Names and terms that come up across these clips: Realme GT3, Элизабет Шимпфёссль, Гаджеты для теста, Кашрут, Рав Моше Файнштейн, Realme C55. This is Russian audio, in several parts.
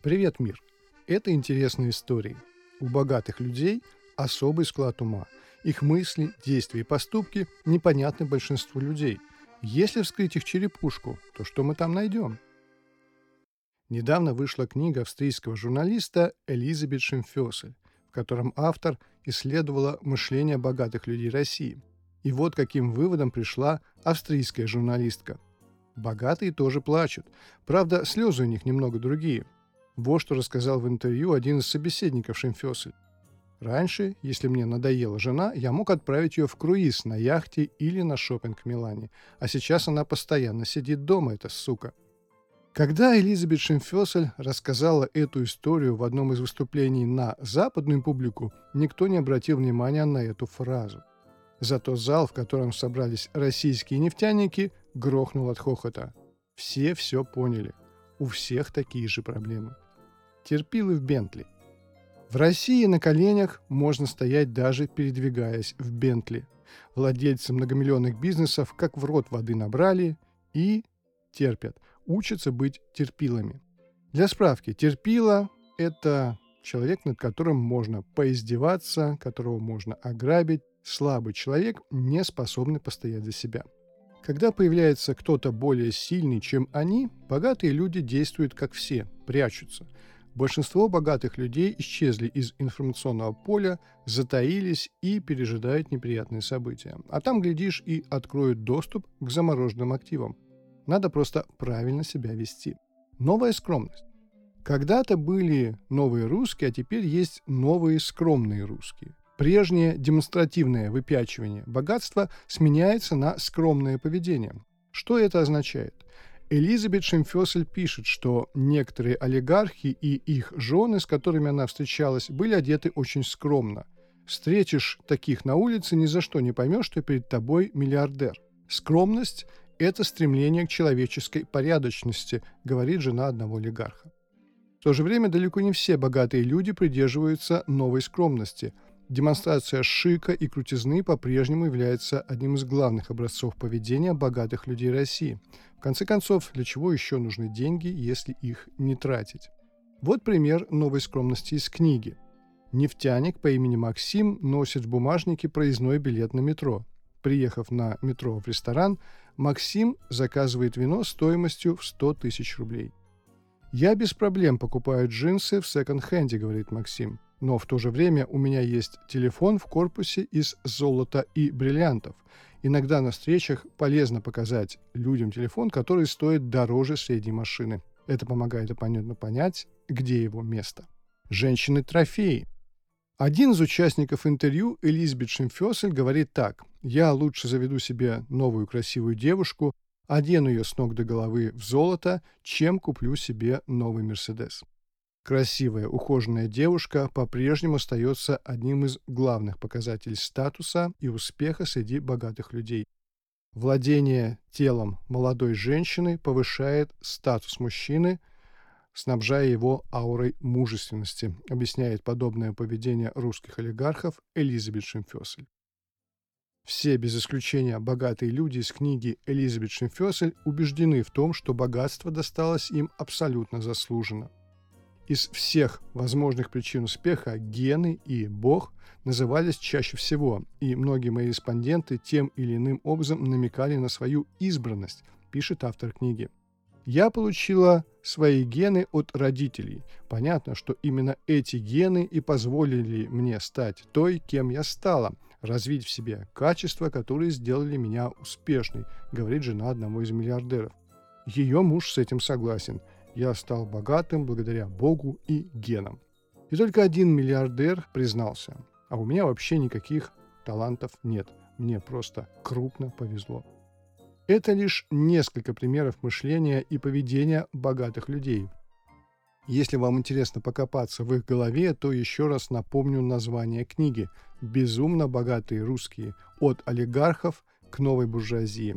Привет, мир! Это интересные истории. У богатых людей особый склад ума. Их мысли, действия и поступки непонятны большинству людей. Если вскрыть их черепушку, то что мы там найдем? Недавно вышла книга австрийского журналиста Элизабет Шимпфёссль, в котором автор исследовала мышление богатых людей России. И вот каким выводом пришла австрийская журналистка. Богатые тоже плачут. Правда, слезы у них немного другие. Вот что рассказал в интервью один из собеседников Шимпфёссль. «Раньше, если мне надоела жена, я мог отправить ее в круиз на яхте или на шопинг в Милане. А сейчас она постоянно сидит дома, эта сука». Когда Элизабет Шимпфёссль рассказала эту историю в одном из выступлений на западную публику, никто не обратил внимания на эту фразу. Зато зал, в котором собрались российские нефтяники, грохнул от хохота. Все все поняли. У всех такие же проблемы. Терпилы в Бентли. В России на коленях можно стоять, даже передвигаясь в Бентли. Владельцы многомиллионных бизнесов как в рот воды набрали и терпят. Учатся быть терпилами. Для справки, терпила – это человек, над которым можно поиздеваться, которого можно ограбить. Слабый человек, не способный постоять за себя. Когда появляется кто-то более сильный, чем они, богатые люди действуют как все, прячутся. Большинство богатых людей исчезли из информационного поля, затаились и пережидают неприятные события. А там, глядишь, и откроют доступ к замороженным активам. Надо просто правильно себя вести. Новая скромность. Когда-то были новые русские, а теперь есть новые скромные русские. Прежнее демонстративное выпячивание богатства сменяется на скромное поведение. Что это означает? Элизабет Шимпфёссль пишет, что некоторые олигархи и их жены, с которыми она встречалась, были одеты очень скромно. Встретишь таких на улице, ни за что не поймешь, что перед тобой миллиардер. Скромность – это стремление к человеческой порядочности, говорит жена одного олигарха. В то же время далеко не все богатые люди придерживаются новой скромности – демонстрация шика и крутизны по-прежнему является одним из главных образцов поведения богатых людей России. В конце концов, для чего еще нужны деньги, если их не тратить? Вот пример новой скромности из книги. Нефтяник по имени Максим носит в бумажнике проездной билет на метро. Приехав на метро в ресторан, Максим заказывает вино стоимостью в 100 тысяч рублей. «Я без проблем покупаю джинсы в секонд-хенде», — говорит Максим. «Но в то же время у меня есть телефон в корпусе из золота и бриллиантов. Иногда на встречах полезно показать людям телефон, который стоит дороже средней машины. Это помогает оппоненту понять, где его место». Женщины-трофеи. Один из участников интервью, Элизабет Шимпфёссль, говорит так. «Я лучше заведу себе новую красивую девушку, одену ее с ног до головы в золото, чем куплю себе новый Мерседес». Красивая, ухоженная девушка по-прежнему остается одним из главных показателей статуса и успеха среди богатых людей. Владение телом молодой женщины повышает статус мужчины, снабжая его аурой мужественности, объясняет подобное поведение русских олигархов Элизабет Шимпфёссль. Все, без исключения богатые люди из книги Элизабет Шимпфёссль, убеждены в том, что богатство досталось им абсолютно заслуженно. Из всех возможных причин успеха гены и Бог назывались чаще всего, и многие мои респонденты тем или иным образом намекали на свою избранность, пишет автор книги. «Я получила свои гены от родителей. Понятно, что именно эти гены и позволили мне стать той, кем я стала, развить в себе качества, которые сделали меня успешной», говорит жена одного из миллиардеров. Ее муж с этим согласен. «Я стал богатым благодаря Богу и генам». И только один миллиардер признался: «А у меня вообще никаких талантов нет. Мне просто крупно повезло». Это лишь несколько примеров мышления и поведения богатых людей. Если вам интересно покопаться в их голове, то еще раз напомню название книги «Безумно богатые русские. От олигархов к новой буржуазии».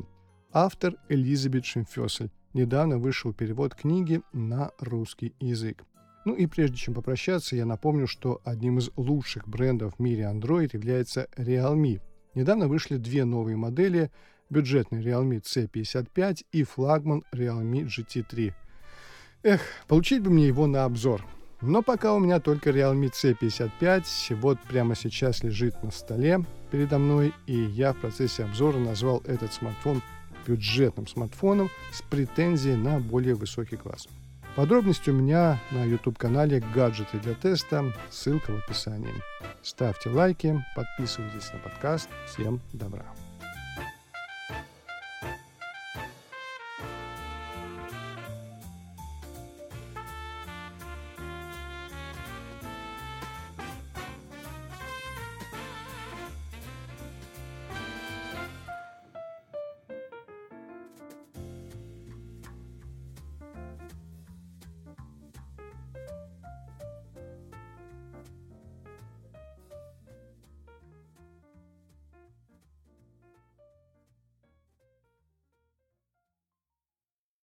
Автор Элизабет Шимпфёссль. Недавно вышел перевод книги на русский язык. Ну и прежде чем попрощаться, я напомню, что одним из лучших брендов в мире Android является Realme. Недавно вышли две новые модели – бюджетный Realme C55 и флагман Realme GT3. Эх, получить бы мне его на обзор. Но пока у меня только Realme C55, вот прямо сейчас лежит на столе передо мной, и я в процессе обзора назвал этот смартфон бюджетным смартфоном с претензией на более высокий класс. Подробности у меня на YouTube-канале «Гаджеты для теста», ссылка в описании. Ставьте лайки, подписывайтесь на подкаст. Всем добра!